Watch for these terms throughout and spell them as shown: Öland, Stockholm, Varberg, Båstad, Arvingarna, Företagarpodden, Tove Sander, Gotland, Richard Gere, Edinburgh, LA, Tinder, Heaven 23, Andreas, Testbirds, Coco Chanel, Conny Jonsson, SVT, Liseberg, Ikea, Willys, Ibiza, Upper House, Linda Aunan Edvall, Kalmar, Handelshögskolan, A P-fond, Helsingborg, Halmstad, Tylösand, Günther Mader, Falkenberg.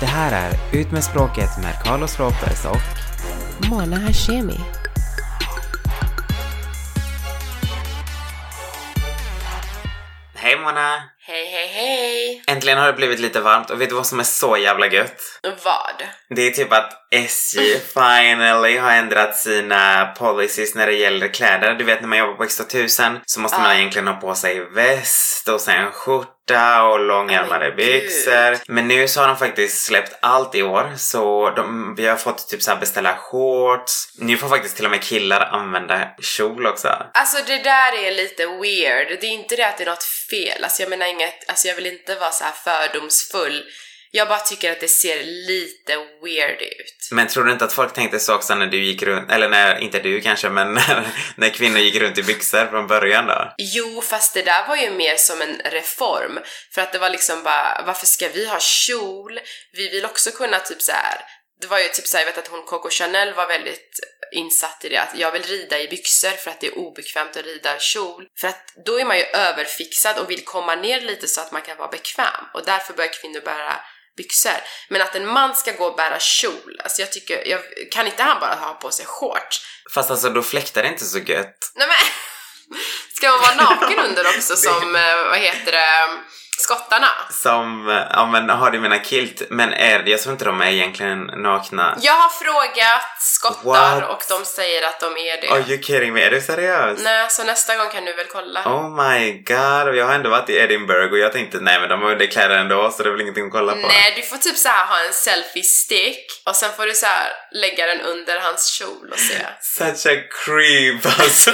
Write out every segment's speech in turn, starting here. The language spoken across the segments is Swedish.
Det här är Ut med språket med Carlos Ropes och Mona Hashemi. Hej Mona! Hej hej hej! Äntligen har det blivit lite varmt och vet du vad som är så jävla gött? Vad? Det är typ att SJ finally har ändrat sina policies när det gäller kläder. Du vet när man jobbar på extra tusen så måste man egentligen ha på sig väst och sen skjorta och långärmade byxor. Men nu så har de faktiskt släppt allt i år. Så vi har fått typ så här beställa shorts. Nu får faktiskt till och med killar använda kjol också. Alltså det där är lite weird. Det är inte det att det är något fel. Alltså jag menar inget, alltså jag vill inte vara så här fördomsfull. Jag bara tycker att det ser lite weird ut. Men tror du inte att folk tänkte så också när du gick runt, eller när, inte du kanske, men när kvinnor gick runt i byxor från början då? Jo, fast det där var ju mer som en reform. För att det var liksom bara, varför ska vi ha kjol? Vi vill också kunna typ så här. Det var ju typ så här, jag vet att hon Coco Chanel var väldigt insatt i det. Att jag vill rida i byxor för att det är obekvämt att rida kjol. För att då är man ju överfixad och vill komma ner lite så att man kan vara bekväm. Och därför börjar kvinnor bära byxor. Men att en man ska gå och bära kjol, alltså jag tycker, kan inte han bara ha på sig shorts? Fast alltså då fläktar det inte så gött. Nej men, ska man vara naken under också som, vad heter det, skottarna? Som, ja men har du mina kilt, men är det, jag tror inte de är egentligen nakna. Jag har frågat skottar. What? Och de säger att de är det. Are you kidding me? Är du seriös? Nej, så nästa gång kan du väl kolla. Oh my god, jag har ändå varit i Edinburgh och jag tänkte, nej men de har ju kläder ändå så det är väl ingenting att kolla på. Nej, du får typ så här ha en selfie-stick och sen får du så här lägga den under hans kjol och se. Such a creep alltså.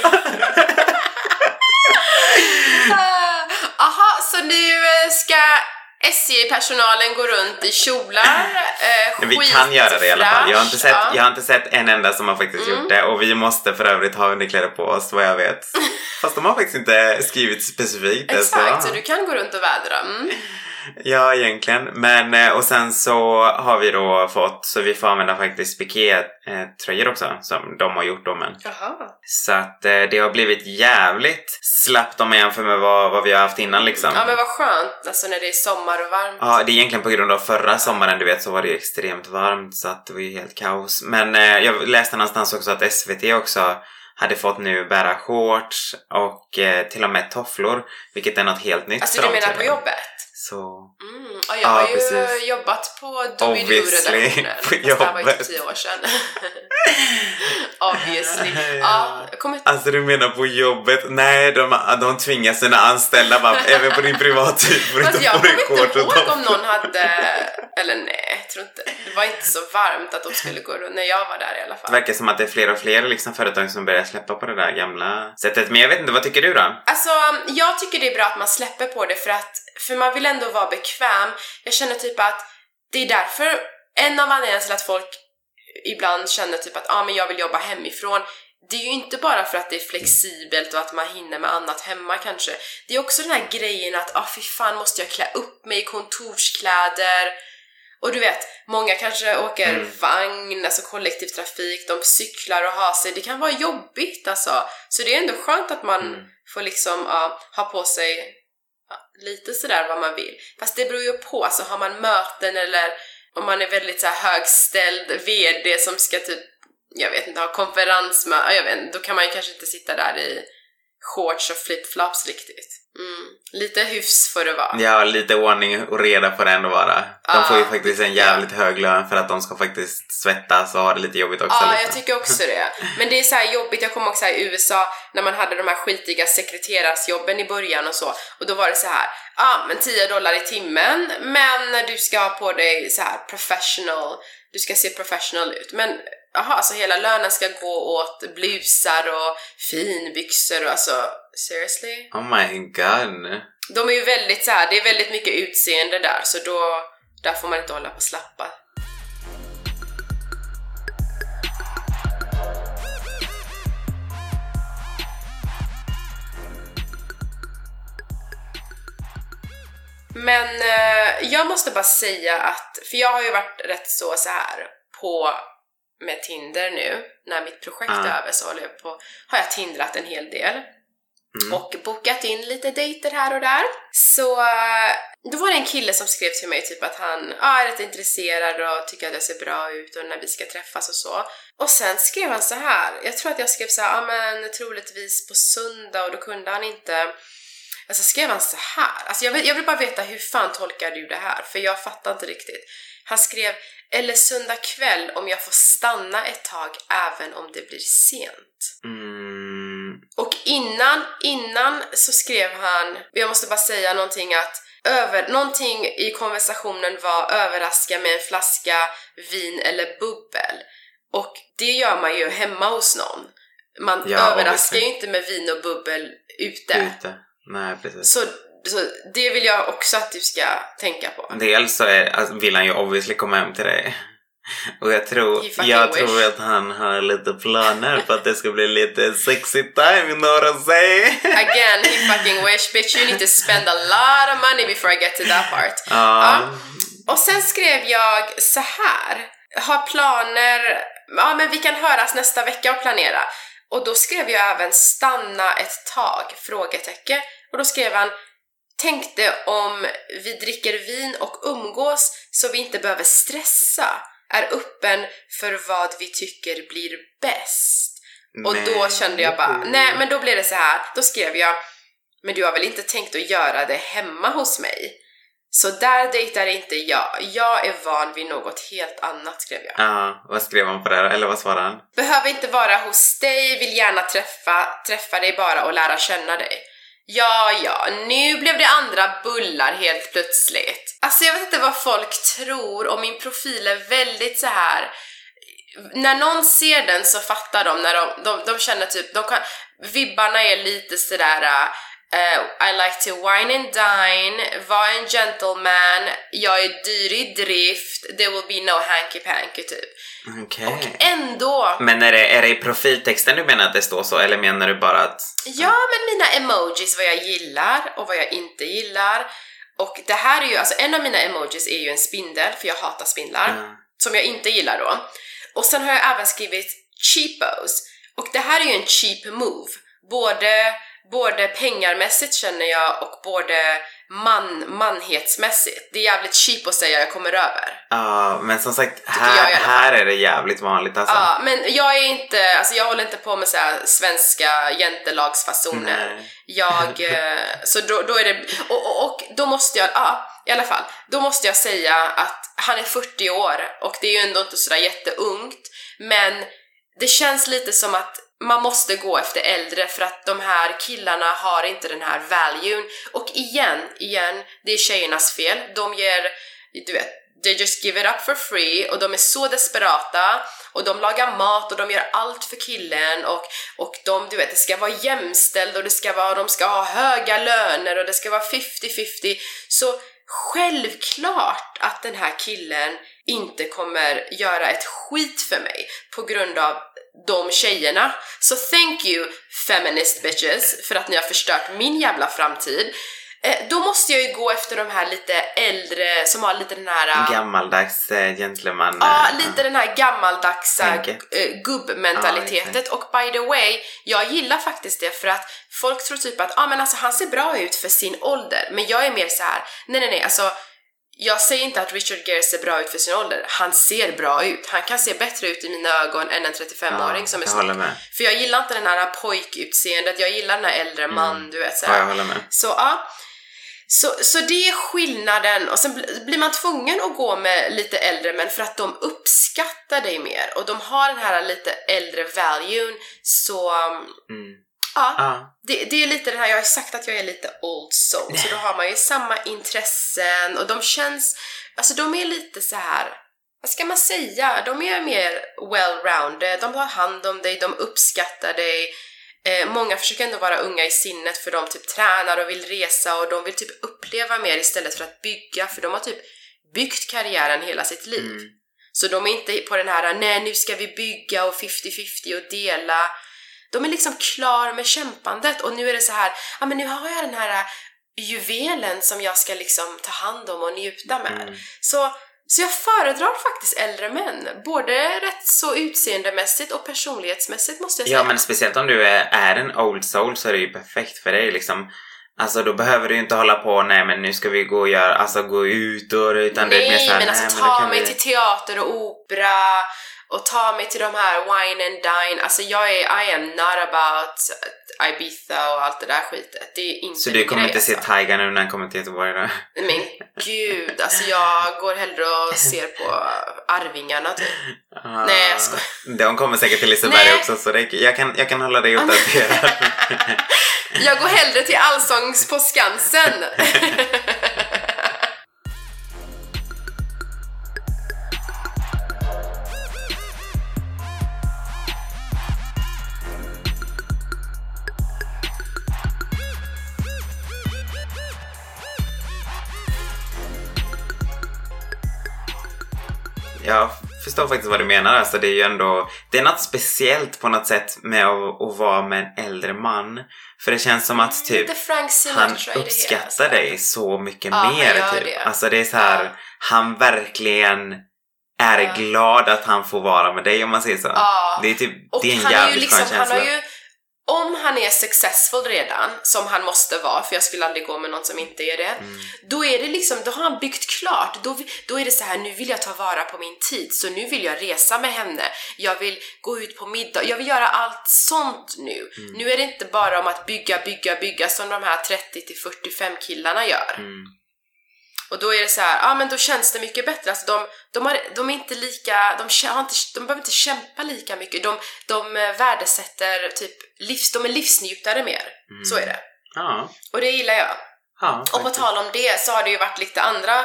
Aha, så nu ska SJ-personalen gå runt i kjolar. Vi kan göra det i alla fall. Jag har inte sett en enda som har faktiskt gjort det. Och vi måste för övrigt ha underkläder på oss, vad jag vet. Fast de har faktiskt inte skrivit specifikt. Exakt, så du kan gå runt och vädra. Ja, egentligen. Men, och sen så har vi då fått, så vi får använda faktiskt piqué-tröjor också, som de har gjort då, men. Aha. Så att det har blivit jävligt slappt om man jämför med vad vi har haft innan liksom. Ja, men vad skönt, alltså när det är sommar och varmt. Ja, det är egentligen på grund av förra sommaren, du vet, så var det extremt varmt, så att det var ju helt kaos. Men jag läste någonstans också att SVT också hade fått nu bära shorts och till och med tofflor, vilket är något helt nytt. Alltså du menar på jobbet? Så. Ja, jag har ju precis jobbat på Dominor-redaktionen. Fast det här var ju 10 år sedan. Obviously. Ja, alltså du menar på jobbet? Nej, de tvingar sina anställda bara, även på din privattid. Fast jag kommer inte ihåg om någon hade. Eller nej, jag tror inte. Det var inte så varmt att de skulle gå runt när jag var där i alla fall. Det verkar som att det är fler och fler liksom, företag som börjar släppa på det där gamla sättet. Men jag vet inte, vad tycker du då? Alltså, jag tycker det är bra att man släpper på det för man vill ändå vara bekväm. Jag känner typ att det är därför en av anledningarna till att folk ibland känner typ att men jag vill jobba hemifrån. Det är ju inte bara för att det är flexibelt och att man hinner med annat hemma kanske. Det är också den här grejen att fy fan måste jag klä upp mig i kontorskläder. Och du vet, många kanske åker vagn, alltså kollektivtrafik, de cyklar och har sig. Det kan vara jobbigt alltså. Så det är ändå skönt att man får liksom ha på sig lite sådär vad man vill. Fast det beror ju på, alltså har man möten eller om man är väldigt så här högställd vd som ska typ, jag vet inte, ha konferensmöte, jag vet inte, då kan man ju kanske inte sitta där i shorts och flip-flops riktigt. Lite hyfs för det vara. Ja, lite ordning och reda på det ändå vara. De får ju faktiskt en jävligt hög lön för att de ska faktiskt svettas och ha det lite jobbigt också. Ja, jag tycker också det. Men det är så här jobbigt, jag kommer också här i USA när man hade de här skitiga sekreterarsjobben i början och så. Och då var det så här, men $10 i timmen, men du ska ha på dig så här professional, du ska se professional ut. Men så hela lönen ska gå åt blusar och finbyxor och alltså, seriously? Oh my god. De är ju väldigt så här, det är väldigt mycket utseende där, så då där får man inte hålla på slappa. Men jag måste bara säga att, för jag har ju varit rätt så här på med Tinder nu. När mitt projekt är över så har jag tindrat en hel del. och bokat in lite dejter här och där. Så då var det en kille som skrev till mig typ att han är rätt intresserad och tycker att jag ser bra ut och när vi ska träffas och så. Och sen skrev han så här. Jag tror att jag skrev så här, men troligtvis på söndag, och då kunde han inte. Alltså skrev han så här. Alltså jag vill bara veta, hur fan tolkar du det här? För jag fattar inte riktigt. Han skrev, eller söndag kväll om jag får stanna ett tag även om det blir sent. Och innan så skrev han, jag måste bara säga någonting att någonting i konversationen var överraska med en flaska vin eller bubbel. Och det gör man ju hemma hos någon. Man överraskar ju inte med vin och bubbel ute. Nej, precis. Så det vill jag också att du ska tänka på. Dels så vill han ju obviously komma hem till dig. Och jag tror att han har lite planer på att det ska bli lite sexy time, you know what I'm saying? Again, he fucking wish, bitch, you need to spend a lot of money before I get to that part. Och sen skrev jag så här. Har planer, men vi kan höras nästa vecka och planera. Och då skrev jag även stanna ett tag, frågetecken. Och då skrev han, tänkte om vi dricker vin och umgås så vi inte behöver stressa. Är öppen för vad vi tycker blir bäst. Nej. Och då kände jag bara, nej men då blev det så här. Då skrev jag, men du har väl inte tänkt att göra det hemma hos mig? Så där dejtar inte jag. Jag är van vid något helt annat, skrev jag. Vad skrev han på det? Eller vad svarade han? Behöver inte vara hos dig. Vill gärna träffa dig bara och lära känna dig. Ja, nu blev det andra bullar helt plötsligt. Alltså jag vet inte vad folk tror, och min profil är väldigt så här. När någon ser den så fattar de, när de känner typ, vibbarna är lite sådär... I like to wine and dine, var en gentleman, jag är dyr i drift, there will be no hanky-panky typ. Okej. Och ändå... Men är det i profiltexten du menar att det står så, eller menar du bara att... Ja, men mina emojis, vad jag gillar och vad jag inte gillar. Och det här är ju, alltså en av mina emojis är ju en spindel, för jag hatar spindlar, som jag inte gillar då. Och sen har jag även skrivit cheapos, och det här är ju en cheap move, både pengarmässigt känner jag, och både manhetsmässigt. Det är jävligt cheap att säga jag kommer över. Ja, men som sagt, här är det jävligt vanligt alltså. Ja, men jag är inte, alltså jag håller inte på med så här svenska jantelagsfasoner. Så då är det, och då måste jag, i alla fall, då måste jag säga att han är 40 år och det är ju ändå inte sådär jätteungt, men det känns lite som att man måste gå efter äldre, för att de här killarna har inte den här valueen. Och igen, det är tjejernas fel. De ger, du vet, they just give it up for free, och de är så desperata, och de lagar mat och de gör allt för killen, och de, du vet, det ska vara jämställd, och de ska ha höga löner, och det ska vara 50-50. Så självklart att den här killen inte kommer göra ett skit för mig på grund av de tjejerna. Så thank you feminist bitches för att ni har förstört min jävla framtid. Då måste jag ju gå efter de här lite äldre som har lite den här gammaldags gentleman. Lite den här gammaldags gubbmentaliteten. Och by the way, jag gillar faktiskt det, för att folk tror typ att men alltså, han ser bra ut för sin ålder. Men jag är mer så här, nej alltså, jag säger inte att Richard Gere ser bra ut för sin ålder. Han ser bra ut. Han kan se bättre ut i mina ögon än en 35-åring som är snygg. För jag gillar inte den här pojkutseendet. Jag gillar den här äldre man, du vet. Så här. Ja, jag håller med. Så det är skillnaden. Och sen blir man tvungen att gå med lite äldre, men för att de uppskattar dig mer. Och de har den här lite äldre valuen. Så... Det är lite det här, jag har sagt att jag är lite old soul, så då har man ju samma intressen, och de känns, alltså de är lite så här, vad ska man säga, de är mer well-rounded, de har hand om dig, de uppskattar dig. Många försöker ändå vara unga i sinnet, för de typ tränar och vill resa, och de vill typ uppleva mer istället för att bygga, för de har typ byggt karriären hela sitt liv. Så de är inte på den här, nej nu ska vi bygga och 50-50 och dela. De är liksom klar med kämpandet, och nu är det så här, men nu har jag den här juvelen som jag ska liksom ta hand om och njuta med. Så Så jag föredrar faktiskt äldre män. Både rätt så utseendemässigt och personlighetsmässigt, måste jag säga. Ja, men speciellt om du är en old soul så är det ju perfekt för dig liksom. Alltså då behöver du ju inte hålla på, nej men nu ska vi gå och göra, alltså gå ut och utan nej, det är mer så här, men alltså, nej men ta mig till teater och opera och ta mig till de här wine and dine. Alltså I am not about Ibiza och allt det där skitet. Det är inte. Så du kommer inte se Tiger nu när han kommer till Göteborg då? Men gud, alltså jag går hellre och ser på Arvingarna typ. Nej, jag skojar. De kommer säkert till Liseberg också, så det, jag kan hålla dig uppdaterad. Jag går hellre till Allsångs på Skansen. Jag förstår faktiskt vad du menar. Alltså det är ju ändå, det är något speciellt på något sätt med att vara med en äldre man. För det känns som att typ han uppskattar dig så mycket mer typ. Alltså det är så här, han verkligen är glad att han får vara med dig, om man säger så. Det är typ, och det är en jävligt liksom, skön känsla. Om han är successful redan, som han måste vara, för jag skulle aldrig gå med någon som inte är det, då är det liksom, då har han byggt klart, då är det så här, nu vill jag ta vara på min tid, så nu vill jag resa med henne, jag vill gå ut på middag, jag vill göra allt sånt nu. Nu är det inte bara om att bygga som de här 30-45 killarna gör. Och då är det så här, men då känns det mycket bättre. Alltså de är inte lika, de behöver inte kämpa lika mycket. De värdesätter typ de är livsnjutare mer. Så är det. Och det gillar jag. Och på tal om det så har det ju varit lite andra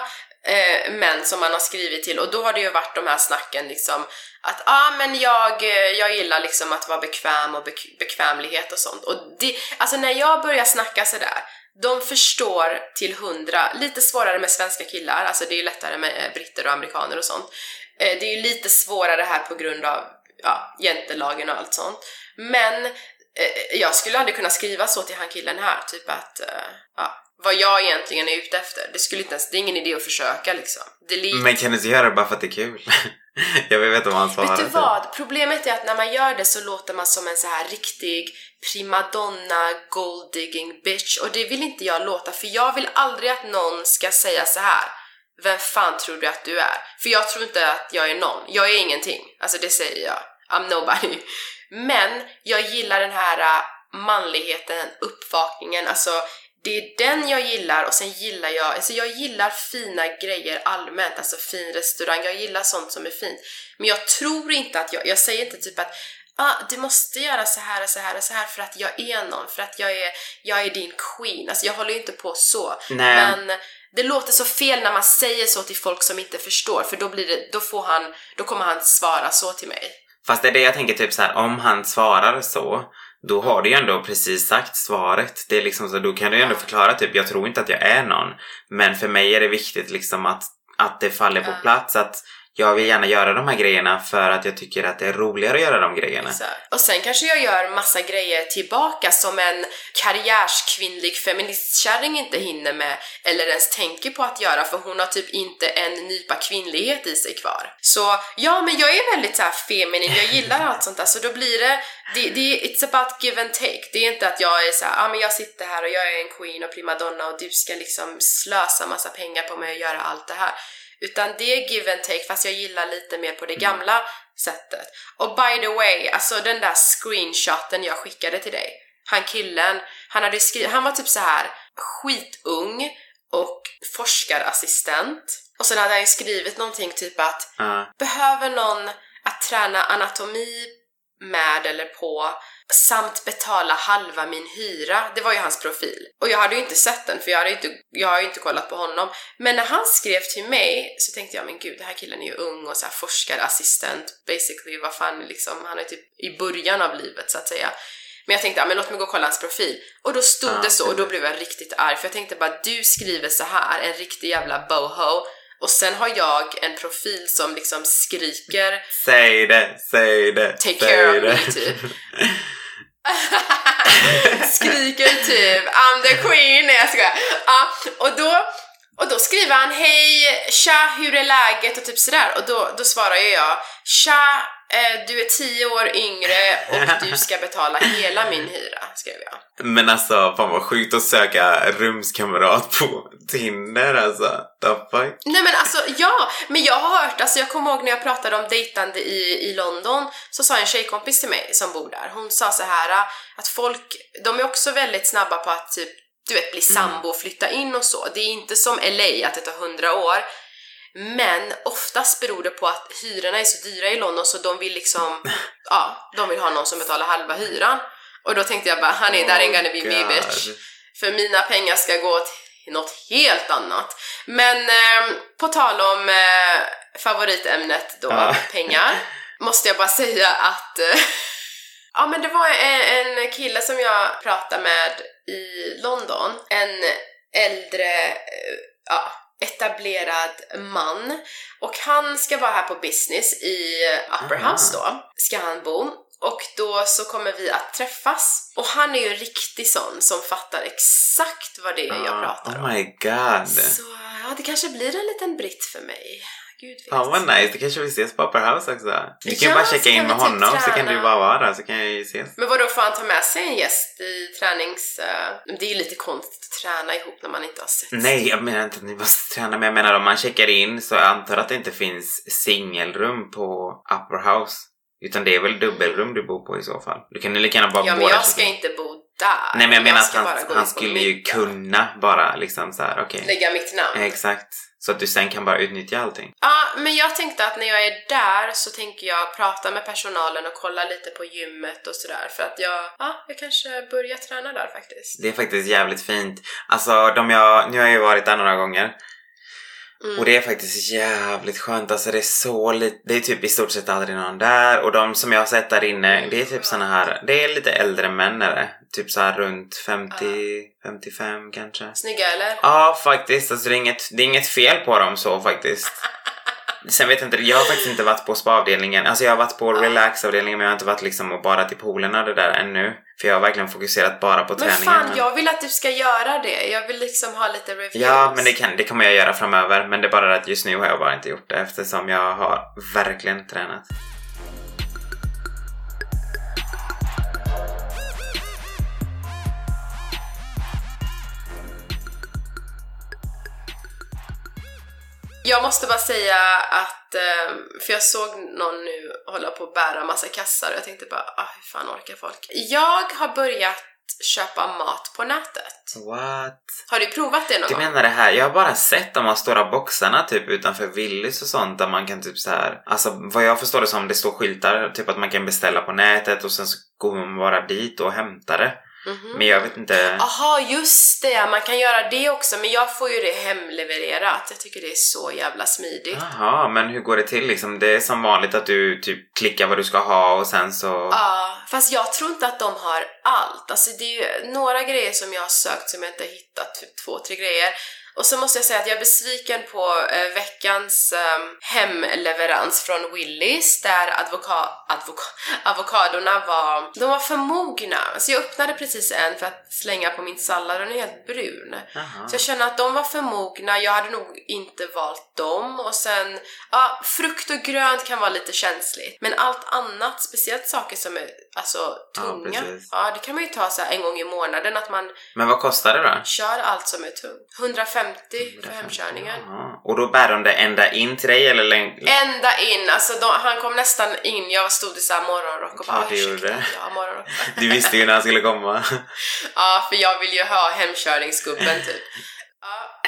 män som man har skrivit till, och då har det ju varit de här snacken liksom att men jag gillar liksom att vara bekväm och bekvämlighet och sånt. Och det, alltså när jag börjar snacka så där, de förstår till 100. Lite svårare med svenska killar. Alltså det är ju lättare med britter och amerikaner och sånt. Det är ju lite svårare här på grund av jäntelagen och allt sånt. Men jag skulle aldrig kunna skriva så till han killen här. Typ att vad jag egentligen är ute efter. Det är ingen idé att försöka liksom. Men kan du inte göra det bara för att det är kul? Jag vill veta vad han svarar. Vet du vad? Problemet är att när man gör det så låter man som en så här riktig primadonna, gold digging bitch. Och det vill inte jag låta. För jag vill aldrig att någon ska säga så här: vem fan tror du att du är? För jag tror inte att jag är någon. Jag är ingenting. Alltså det säger jag. I'm nobody. Men jag gillar den här manligheten, uppvakningen. Alltså det är den jag gillar. Och sen gillar jag, alltså jag gillar fina grejer allmänt. Alltså fin restaurang. Jag gillar sånt som är fint. Men jag tror inte att jag säger inte typ att du måste göra så här och så här och så här för att jag är någon, för att jag är din queen. Alltså jag håller ju inte på så. Nej. Men det låter så fel när man säger så till folk som inte förstår, för då kommer han svara så till mig. Fast det är det jag tänker typ så här, om han svarar så, då har du ju ändå precis sagt svaret. Det är liksom så, då kan du ju ändå förklara typ, jag tror inte att jag är någon, men för mig är det viktigt liksom att det faller på plats, att jag vill gärna göra de här grejerna för att jag tycker att det är roligare att göra de grejerna. Exakt. Och sen kanske jag gör massa grejer tillbaka som en karriärskvinnlig feministkärring inte hinner med eller ens tänker på att göra, för hon har typ inte en nypa kvinnlighet i sig kvar. Så ja, men jag är väldigt så här feminin, jag gillar allt sånt där, så då blir det it's about give and take. Det är inte att jag är så här, men jag sitter här och jag är en queen och primadonna och du ska liksom slösa massa pengar på mig och göra allt det här. Utan det är give and take, fast jag gillar lite mer på det gamla sättet. Och by the way, alltså den där screenshoten jag skickade till dig. Han killen, han var typ så här skitung och forskarassistent. Och sen hade han ju skrivit någonting typ att behöver någon att träna anatomi med eller på, samt betala halva min hyra. Det var ju hans profil. Och jag hade ju inte sett den, för jag har ju inte kollat på honom. Men när han skrev till mig så tänkte jag, men gud, den här killen är ju ung och så här forskarassistent. Basically, vad fan liksom, han är typ i början av livet så att säga. Men jag tänkte, men låt mig gå och kolla hans profil. Och då stod det så, och då blev jag riktigt arg. För jag tänkte bara, du skriver så här, en riktig jävla boho. Och sen har jag en profil som liksom skriker, säg det, take care of me typ. Skriker typ I'm the queen. Jag skojar. Och då Och då skriver han, hej, tja, hur är läget? Och typ sådär. Och då svarar jag, tja, du är 10 år yngre och du ska betala hela min hyra, skrev jag. Men alltså, fan vad sjukt att söka rumskamrat på Tinder, alltså. Nej men alltså, ja. Men jag har hört, alltså jag kommer ihåg när jag pratade om dejtande i London. Så sa en tjejkompis till mig som bor där. Hon sa så här att folk, de är också väldigt snabba på att typ, du vet, bli sambo och flytta in och så. Det är inte som LA att det tar 100 år. Men oftast beror det på att hyrorna är så dyra i London, så de vill liksom, ja, de vill ha någon som betalar halva hyran. Och då tänkte jag bara, honey, that ain't gonna be me, bitch. För mina pengar ska gå till något helt annat. Men på tal om favoritämnet då, pengar, måste jag bara säga att ja, men det var en kille som jag pratade med i London. En äldre, ja, etablerad man. Och han ska vara här på business i Upper House då. Ska han bo. Och då så kommer vi att träffas. Och han är ju riktigt sån som fattar exakt vad det är jag pratar om. Oh my god. Så ja, det kanske blir en liten britt för mig. Gud vet. Ja, vad nice. Det kanske vi ses på Upper House också. Vi kan bara checka in med honom. Träna. Så kan du bara vara där, så kan jag ju ses. Men vadå, får han ta med sig en gäst i tränings... Det är ju lite konstigt att träna ihop när man inte har sett. Nej, jag menar inte att ni måste träna. Men jag menar om man checkar in, så jag antar att det inte finns singelrum på Upper House. Utan det är väl dubbelrum du bor på i så fall. Du kan ju lika gärna bara... Ja, men jag ska inte bo där. Nej, men jag menar att han skulle ju kunna bara liksom så här, okej. Lägga mitt namn. Exakt. Så att du sen kan bara utnyttja allting. Ja, men jag tänkte att när jag är där så tänker jag prata med personalen och kolla lite på gymmet och sådär. För att jag kanske börjar träna där faktiskt. Det är faktiskt jävligt fint. Alltså, nu har jag ju varit där några gånger. Och det är faktiskt jävligt skönt. Alltså det är så lite, det är typ i stort sett aldrig någon där. Och de som jag har sett där inne, det är typ såna här, det är lite äldre männare. Typ så här runt 50, 55 kanske. Snygga eller? Ja, faktiskt, alltså det är inget fel på dem så faktiskt. Sen vet jag inte, jag har faktiskt inte varit på spa-avdelningen. Alltså jag har varit på relax-avdelningen, men jag har inte varit liksom och badat i poolen och det där ännu. För jag har verkligen fokuserat bara på träningen. Men fan, jag vill att du ska göra det. Jag vill liksom ha lite reviews. Ja, men det kommer jag göra framöver. Men det är bara att just nu har jag bara inte gjort det, eftersom jag har verkligen tränat. Jag måste bara säga att, för jag såg någon nu hålla på att bära massa kassar och jag tänkte bara, hur fan orkar folk? Jag har börjat köpa mat på nätet. What? Har du provat det någon gång? Du menar det här, jag har bara sett de här stora boxarna typ utanför Willys och sånt där man kan typ så här. Alltså vad jag förstår det som, det står skyltar typ att man kan beställa på nätet och sen så går man bara dit och hämtar det. Mm-hmm. Men jag vet inte. Aha, just det, man kan göra det också. Men jag får ju det hemlevererat. Jag tycker det är så jävla smidigt. Aha, men hur går det till liksom? Det är som vanligt att du typ klickar vad du ska ha och sen så... Ja, fast jag tror inte att de har allt. Alltså det är ju några grejer som jag har sökt som jag inte har hittat, typ 2-3 grejer. Och så måste jag säga att jag är besviken på veckans hemleverans från Willys, där avokadorna var för mogna. Så jag öppnade precis en för att slänga på min sallad och den är helt brun. Aha. Så jag känner att de var för mogna, jag hade nog inte valt dem. Och sen, ja, frukt och grönt kan vara lite känsligt. Men allt annat, speciellt saker som är alltså tunga. Ja, det kan man ju ta så här en gång i månaden att man... Men vad kostar det då? Kör allt som är tungt. 150 för hemkörningen. Aha. Och då bär de det ända in till dig eller ända in, alltså han kom nästan in. Jag stod i så här morgonrock och bara, morgonrock. Du visste ju när han skulle komma. Ja, för jag vill ju ha hemkörningsgubben typ. Ja.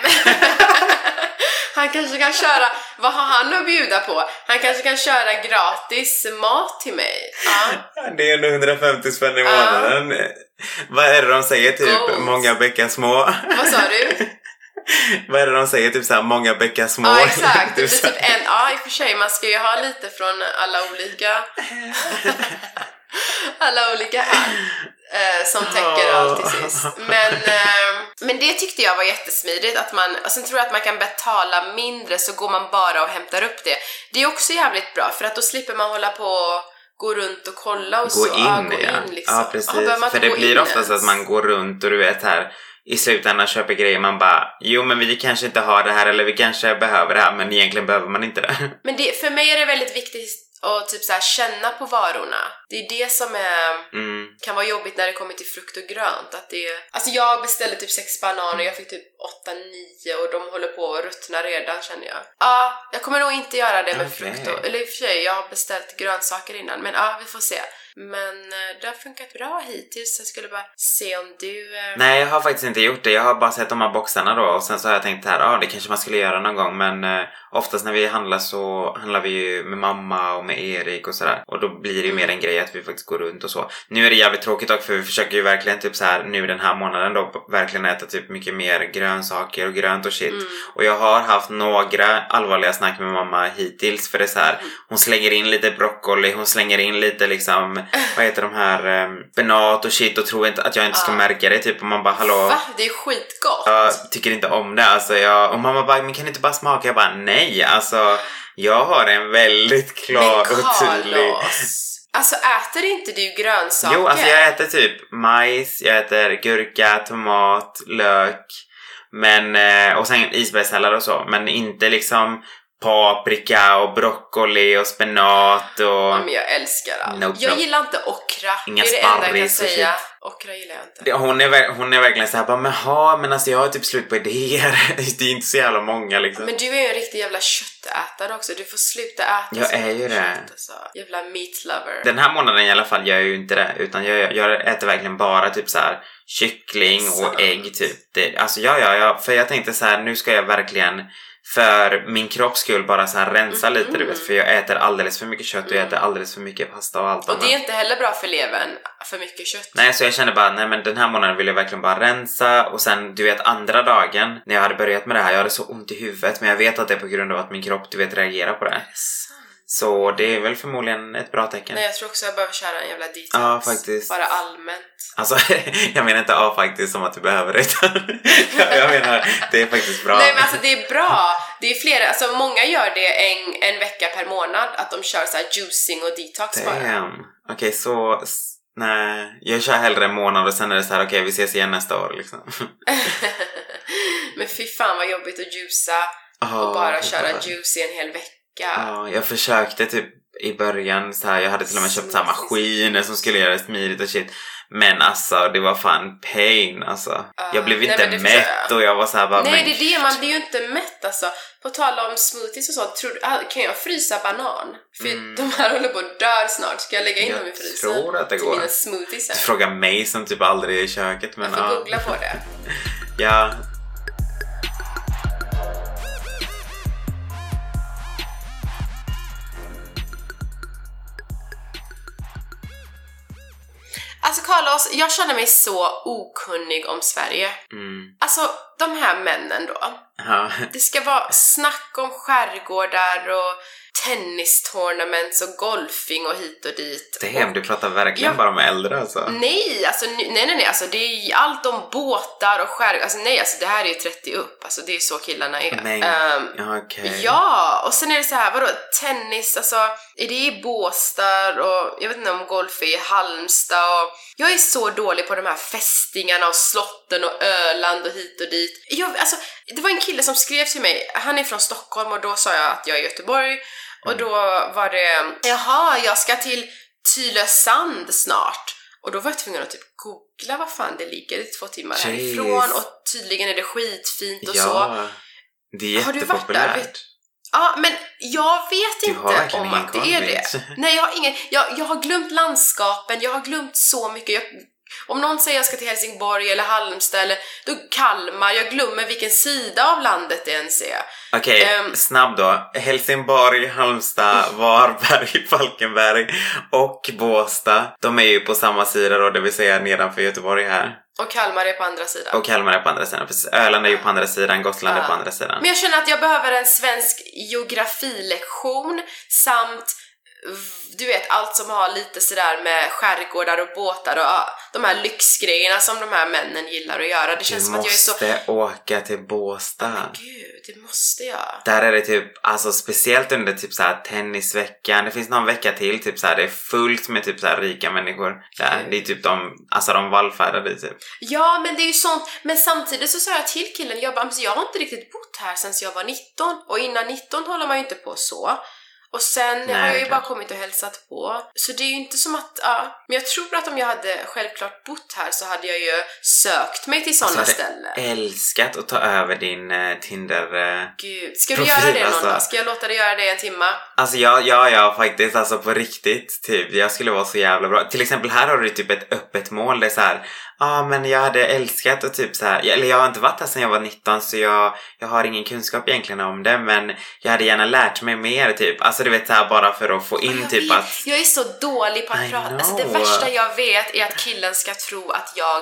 Han kanske kan köra, vad har han att bjuda på? Han kanske kan köra gratis mat till mig. Ja. Det är ändå 150 spänn i månaden. Vad är det de säger typ? Goals. Många bäckar små. Vad sa du? Vad är det de säger? Typ såhär, många bäckar små. Ja, exakt. Det typ en, i och för sig, man ska ju ha lite från alla olika som täcker allt till sist. Men det tyckte jag var jättesmidigt. Att man, och sen tror jag att man kan betala mindre, så går man bara och hämtar upp det. Det är också jävligt bra, för att då slipper man hålla på, gå runt och kolla och gå så. In, gå in liksom. Ja, precis. För det blir ofta så att man går runt och du vet här, i slutändan köper grejer man bara, jo men vi kanske inte har det här eller vi kanske behöver det här, men egentligen behöver man inte det. Men det, för mig är det väldigt viktigt att typ så här, känna på varorna. Det är det som är, kan vara jobbigt när det kommer till frukt och grönt. Att det, alltså jag beställde typ 6 bananer, jag fick typ 8-9 och de håller på att ruttna redan, känner jag. Jag kommer nog inte göra det med frukt och, eller i och för sig, jag har beställt grönsaker innan, men vi får se. Men det har funkat bra hittills. Jag skulle bara se om du... Nej, jag har faktiskt inte gjort det. Jag har bara sett de här boxarna då. Och sen så har jag tänkt här, det kanske man skulle göra någon gång. Men oftast när vi handlar så handlar vi ju med mamma och med Erik och sådär. Och då blir det ju mer en grej att vi faktiskt går runt och så. Nu är det jävligt tråkigt också, för vi försöker ju verkligen typ så här nu den här månaden då verkligen äta typ mycket mer grönsaker och grönt och shit. Och jag har haft några allvarliga snack med mamma hittills. För det är så här, hon slänger in lite broccoli, hon slänger in lite liksom... Vad heter de här benat och shit, och tror inte att jag inte ska märka det typ, och man bara hallå. Va? Det är skitgott. Jag tycker inte om det alltså, och mamma bara, men kan inte bara smaka? Jag bara nej, alltså jag har en väldigt klar och tydlig. Alltså äter inte du grönsaker? Jo, alltså jag äter typ majs, jag äter gurka, tomat, lök, men och sen isbergssallad och så, men inte liksom paprika och broccoli och spenat och... Ja, men jag älskar allt. Jag gillar inte okra. Inga sparris och shit. Okra gillar jag inte. Hon är verkligen så här bara, men alltså jag har typ slut på idéer. Det är inte så jävla många liksom. Men du är ju en riktig jävla köttätare också. Du får sluta äta. Jag är ju det. Alltså. Jävla meat lover. Den här månaden i alla fall gör jag ju inte det. Utan jag äter verkligen bara typ så här kyckling och ägg typ. Det, alltså för jag tänkte så här, nu ska jag verkligen... För min kropp skulle bara så här rensa lite, du vet. För jag äter alldeles för mycket kött och jag äter alldeles för mycket pasta och allt. Och det är inte heller bra för levern, för mycket kött. Nej, så jag kände bara, nej men den här månaden vill jag verkligen bara rensa. Och sen, du vet, andra dagen när jag hade börjat med det här, jag hade så ont i huvudet. Men jag vet att det är på grund av att min kropp, du vet, reagerar på det. Så det är väl förmodligen ett bra tecken. Nej, jag tror också jag behöver köra en jävla detox. Ja, faktiskt. Bara allmänt. Alltså, jag menar inte faktiskt som att du behöver det, utan jag menar, det är faktiskt bra. Nej, men alltså det är bra. Det är flera, alltså många gör det en vecka per månad. Att de kör så här juicing och detox. Damn. Okej, så... Nej, jag kör hellre en månad och sen är det så här, okej, vi ses igen nästa år liksom. Men fy fan vad jobbigt att juica och bara köra juice i en hel vecka. Ja, jag försökte typ i början så här, jag hade till och med köpt samma maskiner som skulle göra smidigt och shit. Men alltså, det var fan pain alltså. Jag blev inte mätt och jag var så här bara, man blir ju inte mätt alltså. På tala om smoothies och sånt, kan jag frysa banan? För de här håller på att dör snart. Ska jag lägga in dem i frysen? Jag tror att det går. Du frågar mig som typ aldrig är i köket, men jag får googla på det. Ja. Alltså Carlos, jag känner mig så okunnig om Sverige. Alltså, de här männen då. Det ska vara snack om skärgårdar och tennistournaments och golfing och hit och dit. Du pratar verkligen bara om äldre alltså. Nej, alltså nej, alltså det är ju allt om båtar och skärgårdar. Alltså nej, alltså det här är ju 30 upp. Alltså det är ju så killarna är. Ja, och sen är det så här, vadå, tennis, alltså är det i Båstad och jag vet inte om golf är i Halmstad och jag är så dålig på de här fästingarna och slotten och Öland och hit och dit. Det var en kille som skrev till mig, han är från Stockholm och då sa jag att jag är i Göteborg. Och då var det, jag ska till Tylösand snart. Och då var jag tvungen att typ googla vad fan det ligger, det är 2 timmar härifrån. Och tydligen är det skitfint och så. Det är jättepopulärt. Har du varit där? Ja, men jag vet inte om att det är det. Nej, jag har ingen, jag har glömt landskapen, jag har glömt så mycket. Om någon säger jag ska till Helsingborg eller Halmstad eller då Kalmar, jag glömmer vilken sida av landet det ens är. Okej, snabb då. Helsingborg, Halmstad, Varberg, Falkenberg och Båstad. De är ju på samma sida då, det vill säga nedanför Göteborg här. Och Kalmar är på andra sidan. Precis. Öland är ju på andra sidan, Gotland är på andra sidan. Men jag känner att jag behöver en svensk geografilektion samt... Du vet, allt som har lite sådär med skärgårdar och båtar och de här lyxgrejerna som de här männen gillar att göra. Det känns som att jag är så... Du måste åka till Båstad. Men gud, det måste jag. Där är det typ, alltså speciellt under typ såhär tennisveckan. Det finns någon vecka till typ såhär, det är fullt med typ såhär rika människor. Där, det är typ de, alltså de vallfärdar i typ. Ja, men det är ju sånt. Men samtidigt så sa jag till killen, jag bara, jag har inte riktigt bott här sedan jag var 19. Och innan 19 håller man ju inte på så. Och sen har jag ju bara kommit och hälsat på. Så det är ju inte som att... Men jag tror att om jag hade självklart bott här så hade jag ju sökt mig till sådana ställen. Jag hade älskat att ta över din Tinder... Gud, ska du göra det någon dag? Ska jag låta dig göra det en timma? Alltså ja, faktiskt. Alltså på riktigt, typ. Jag skulle vara så jävla bra. Till exempel här har du typ ett öppet mål. Det är så här... men jag hade älskat och typ så här. Eller jag har inte varit här sedan jag var 19, så jag har ingen kunskap egentligen om det. Men jag hade gärna lärt mig mer typ. Alltså du vet så här, bara för att få in typ vet, att... Jag är så dålig på att prata. Alltså det värsta jag vet är att killen ska tro att jag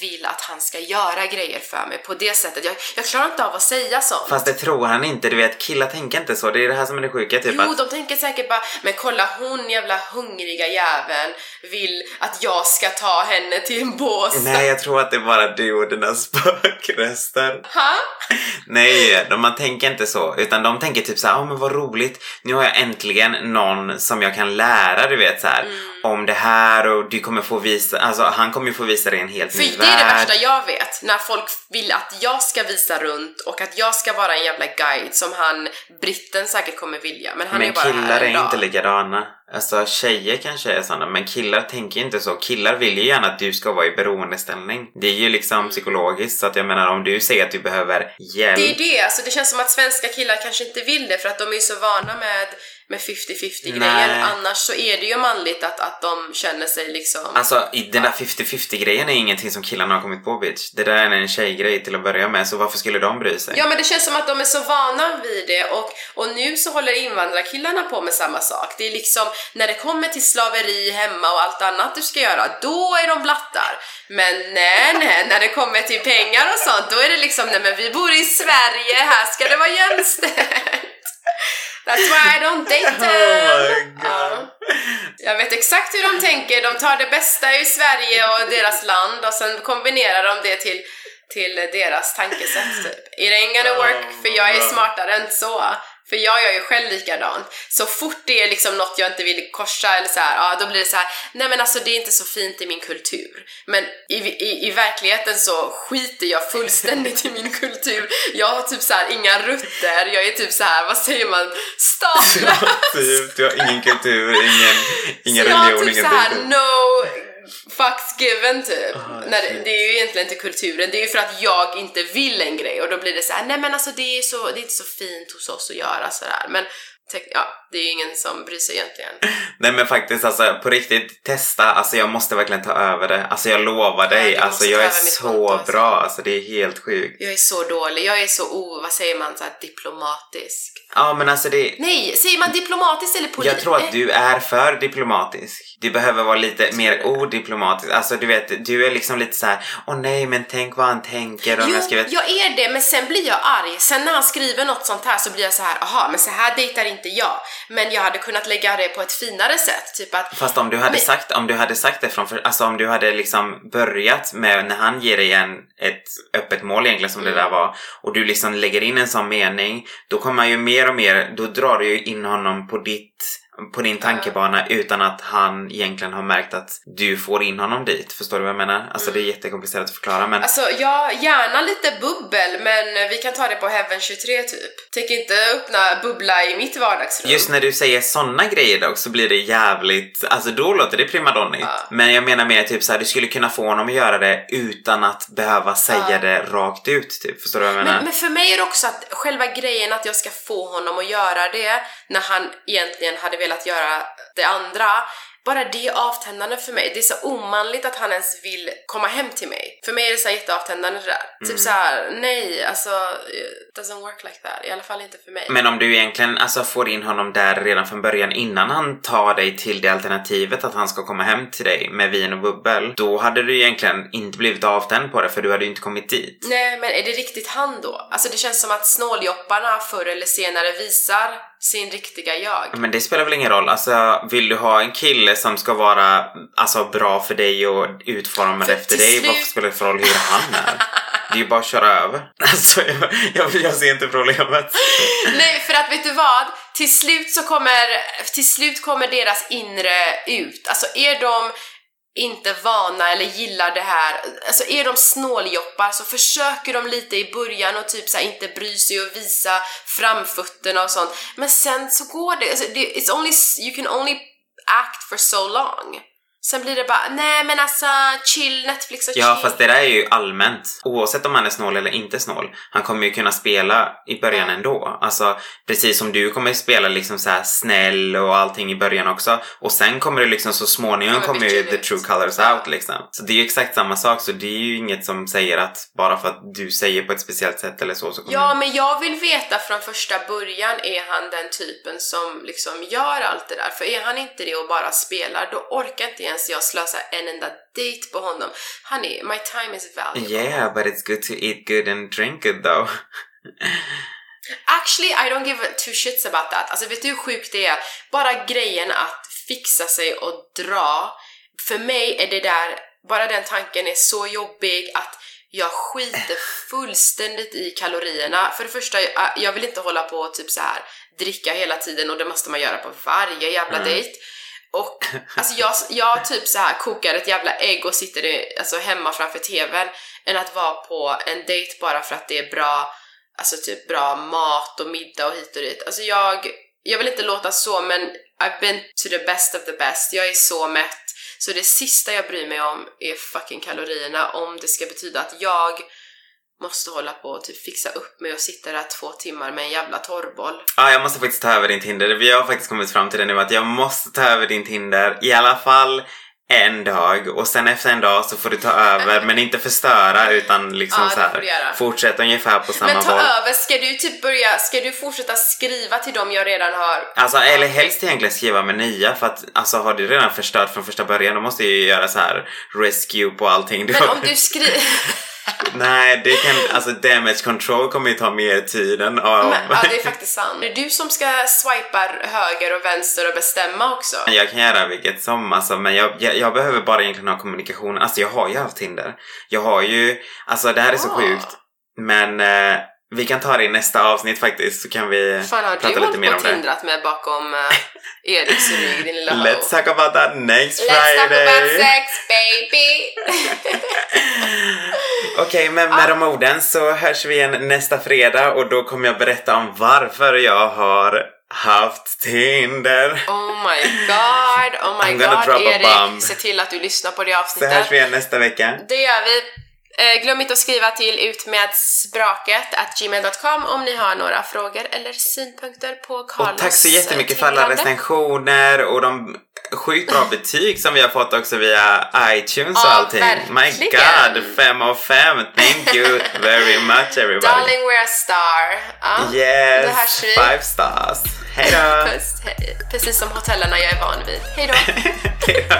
vill att han ska göra grejer för mig på det sättet. Jag klarar inte av att säga sånt. Fast det tror han inte, du vet, killar tänker inte så. Det är det här som är det sjuka typ. Jo, att... de tänker säkert bara, men kolla hon jävla hungriga jäveln vill att jag ska ta henne till en bås. Nej, jag tror att det är bara du och dina spökröster. Ha? Nej, man tänker inte så. Utan de tänker typ så här, men vad roligt. Nu har jag äntligen någon som jag kan lära, du vet så här, om det här. Och du kommer få visa, alltså han kommer ju få visa dig en helt ny. Det är det värsta jag vet, när folk vill att jag ska visa runt och att jag ska vara en jävla guide som han, britten, säkert kommer vilja. Men han är bara här. Men killar är inte likadana. Alltså tjejer kanske är sådana, men killar tänker inte så. Killar vill ju gärna att du ska vara i beroendeställning. Det är ju liksom psykologiskt, så att jag menar om du säger att du behöver hjälp. Det är det, alltså det känns som att svenska killar kanske inte vill det för att de är så vana med 50-50 grejer. Annars så är det ju manligt att de känner sig liksom... Alltså den där 50-50 grejen är ingenting som killarna har kommit på, bitch. Det där är en tjejgrej till att börja med, så varför skulle de bry sig? Ja, men det känns som att de är så vana vid det. Och nu så håller invandrarkillarna på med samma sak. Det är liksom när det kommer till slaveri hemma och allt annat du ska göra, då är de blattar. Men nej, när det kommer till pengar och sånt, då är det liksom, nej men vi bor i Sverige, här ska det vara jämställt. That's why I don't date them. Jag vet exakt hur de tänker. De tar det bästa i Sverige och deras land och sen kombinerar de det till deras tankesätt typ. It ain't gonna work, för jag är smartare än så. För jag gör ju själv likadant. Så fort det är liksom något jag inte vill korsa eller så här, då blir det så här, nej men alltså det är inte så fint i min kultur. Men i verkligheten så skiter jag fullständigt i min kultur. Jag har typ så här inga rutter. Jag är typ så här, vad säger man? Staplös. Du har ingen kultur, ingen religion, ingen kultur. Så jag har typ så här, no... Fucks given typ. Det är ju egentligen inte kulturen. Det är ju för att jag inte vill en grej. Och då blir det så här, nej men alltså det är inte så fint hos oss att göra sådär. Men det är ju ingen som bryr sig egentligen. Nej men faktiskt, alltså på riktigt, testa, alltså jag måste verkligen ta över det. Alltså jag lovar dig, alltså jag är så konto, bra, alltså det är helt sjukt. Jag är så dålig, jag är så, vad säger man, så här, diplomatisk. Ja men alltså det... Nej, säger man diplomatisk eller politisk? Jag tror att du är för diplomatisk. Du behöver vara lite mer odiplomatisk. Alltså du vet, du är liksom lite så här, nej men tänk vad han tänker. Jo, jag är det, men sen blir jag arg. Sen när han skriver något sånt här så blir jag så här, aha, men så här dejtar inte jag. Men jag hade kunnat lägga det på ett finare sätt typ att, fast om du hade sagt det från, alltså om du hade liksom börjat med när han ger dig ett öppet mål egentligen som det där var, och du liksom lägger in en sån mening, då kommer ju mer och mer, då drar du ju in honom på din tankebana utan att han egentligen har märkt att du får in honom dit. Förstår du vad jag menar? Alltså det är jättekomplicerat att förklara, men... Alltså jag gärna lite bubbel, men vi kan ta det på Heaven 23 typ. Tänk inte öppna bubbla i mitt vardagsrum. Just när du säger såna grejer dock så blir det jävligt, alltså då låter det primadonnigt. Men jag menar mer typ så här, du skulle kunna få honom att göra det utan att behöva säga det rakt ut typ. Förstår du vad jag menar? Men för mig är det också att själva grejen att jag ska få honom att göra det när han egentligen hade velat att göra det andra, bara det är avtändande för mig. Det är så omanligt att han ens vill komma hem till mig. För mig är det så här jätteavtändande det där. Typ så här, nej, alltså it doesn't work like that, i alla fall inte för mig. Men om du egentligen alltså får in honom där redan från början, innan han tar dig till det alternativet att han ska komma hem till dig med vin och bubbel, då hade du egentligen inte blivit avtänd på det, för du hade ju inte kommit dit. Nej, men är det riktigt han då? Alltså det känns som att snåljopparna förr eller senare visar sin riktiga jag. Men det spelar väl ingen roll. Alltså, vill du ha en kille som ska vara alltså, bra för dig och utformad för efter dig, varför spelar det för roll hur han är? Det är ju bara att köra över. Alltså, jag ser inte problemet. Nej, för att vet du vad? Till slut kommer deras inre ut. Alltså, är de inte vana eller gillar det här, alltså är de snåljoppar så försöker de lite i början och typ så här inte bry sig och visa framfötterna och sånt, men sen så går det, alltså it's only, you can only act for so long. Sen blir det bara, nej men alltså chill, Netflix och chill. Ja, fast det där är ju allmänt. Oavsett om han är snål eller inte snål, han kommer ju kunna spela i början ändå. Alltså, precis som du kommer spela liksom så här snäll och allting i början också. Och sen kommer det liksom så småningom kommer ju the true colors out liksom. Så det är ju exakt samma sak, så det är ju inget som säger att bara för att du säger på ett speciellt sätt eller så kommer. Ja, men jag vill veta från första början, är han den typen som liksom gör allt det där? För är han inte det och bara spelar, då orkar inte så jag slösar en enda date på honom. Honey, my time is valuable. Yeah, but it's good to eat good and drink good though. Actually, I don't give two shits about that. Alltså vet du hur sjukt det är? Bara grejen att fixa sig och dra. För mig är det där, bara den tanken är så jobbig att jag skiter fullständigt i kalorierna. För det första, jag vill inte hålla på och typ så här dricka hela tiden och det måste man göra på varje jävla date. Och alltså jag typ så här kokar ett jävla ägg och sitter alltså hemma framför tvn än att vara på en date bara för att det är bra, alltså typ bra mat och middag och hit och dit. Alltså jag vill inte låta så, men I've been to the best of the best. Jag är så mätt, så det sista jag bryr mig om är fucking kalorierna, om det ska betyda att jag måste hålla på och typ fixa upp mig och sitta där 2 timmar med en jävla torrboll. Ja, jag måste faktiskt ta över din Tinder. Vi har faktiskt kommit fram till det nu, att jag måste ta över din Tinder. I alla fall en dag. Och sen efter en dag så får du ta över. Men inte förstöra, utan liksom ja, så här, fortsätt ungefär på samma boll. Men ta över, ska du typ börja, ska du fortsätta skriva till dem jag redan har? Alltså, eller helst egentligen skriva med nya. För att alltså, har du redan förstört från första början, då måste jag ju göra så här rescue på allting. Men om du skriver... Nej, det kan, alltså damage control kommer ju ta mer tid än ja, det är faktiskt sant. Det är du som ska swipa höger och vänster och bestämma också. Jag kan göra vilket som, alltså, men jag behöver bara egentligen ha kommunikation. Alltså jag har ju haft Tinder. Jag har ju, alltså det här är så sjukt. Men vi kan ta det i nästa avsnitt faktiskt, så kan vi prata lite mer om det. Fan, har du hållit på och tindrat med bakom Eriks rygg, din lilla ho. Let's talk about that next Friday. Let's talk about sex, baby. Okej, men med de orden så hörs vi igen nästa fredag, och då kommer jag berätta om varför jag har haft Tinder. Oh my god, Erik, se till att du lyssnar på det avsnittet. Så hörs vi igen nästa vecka. Det gör vi. Glöm inte att skriva till utmedsbraket@gmail.com om ni har några frågor eller synpunkter på Carlos. Och tack så jättemycket för alla recensioner och de sjukt bra betyg som vi har fått också via iTunes och allting. Verkligen. My god, 5 av 5. Thank you very much everybody. Darling, we're a star. Yes, 5 stars. Hej då. Precis som hotellerna jag är van vid. Hej då.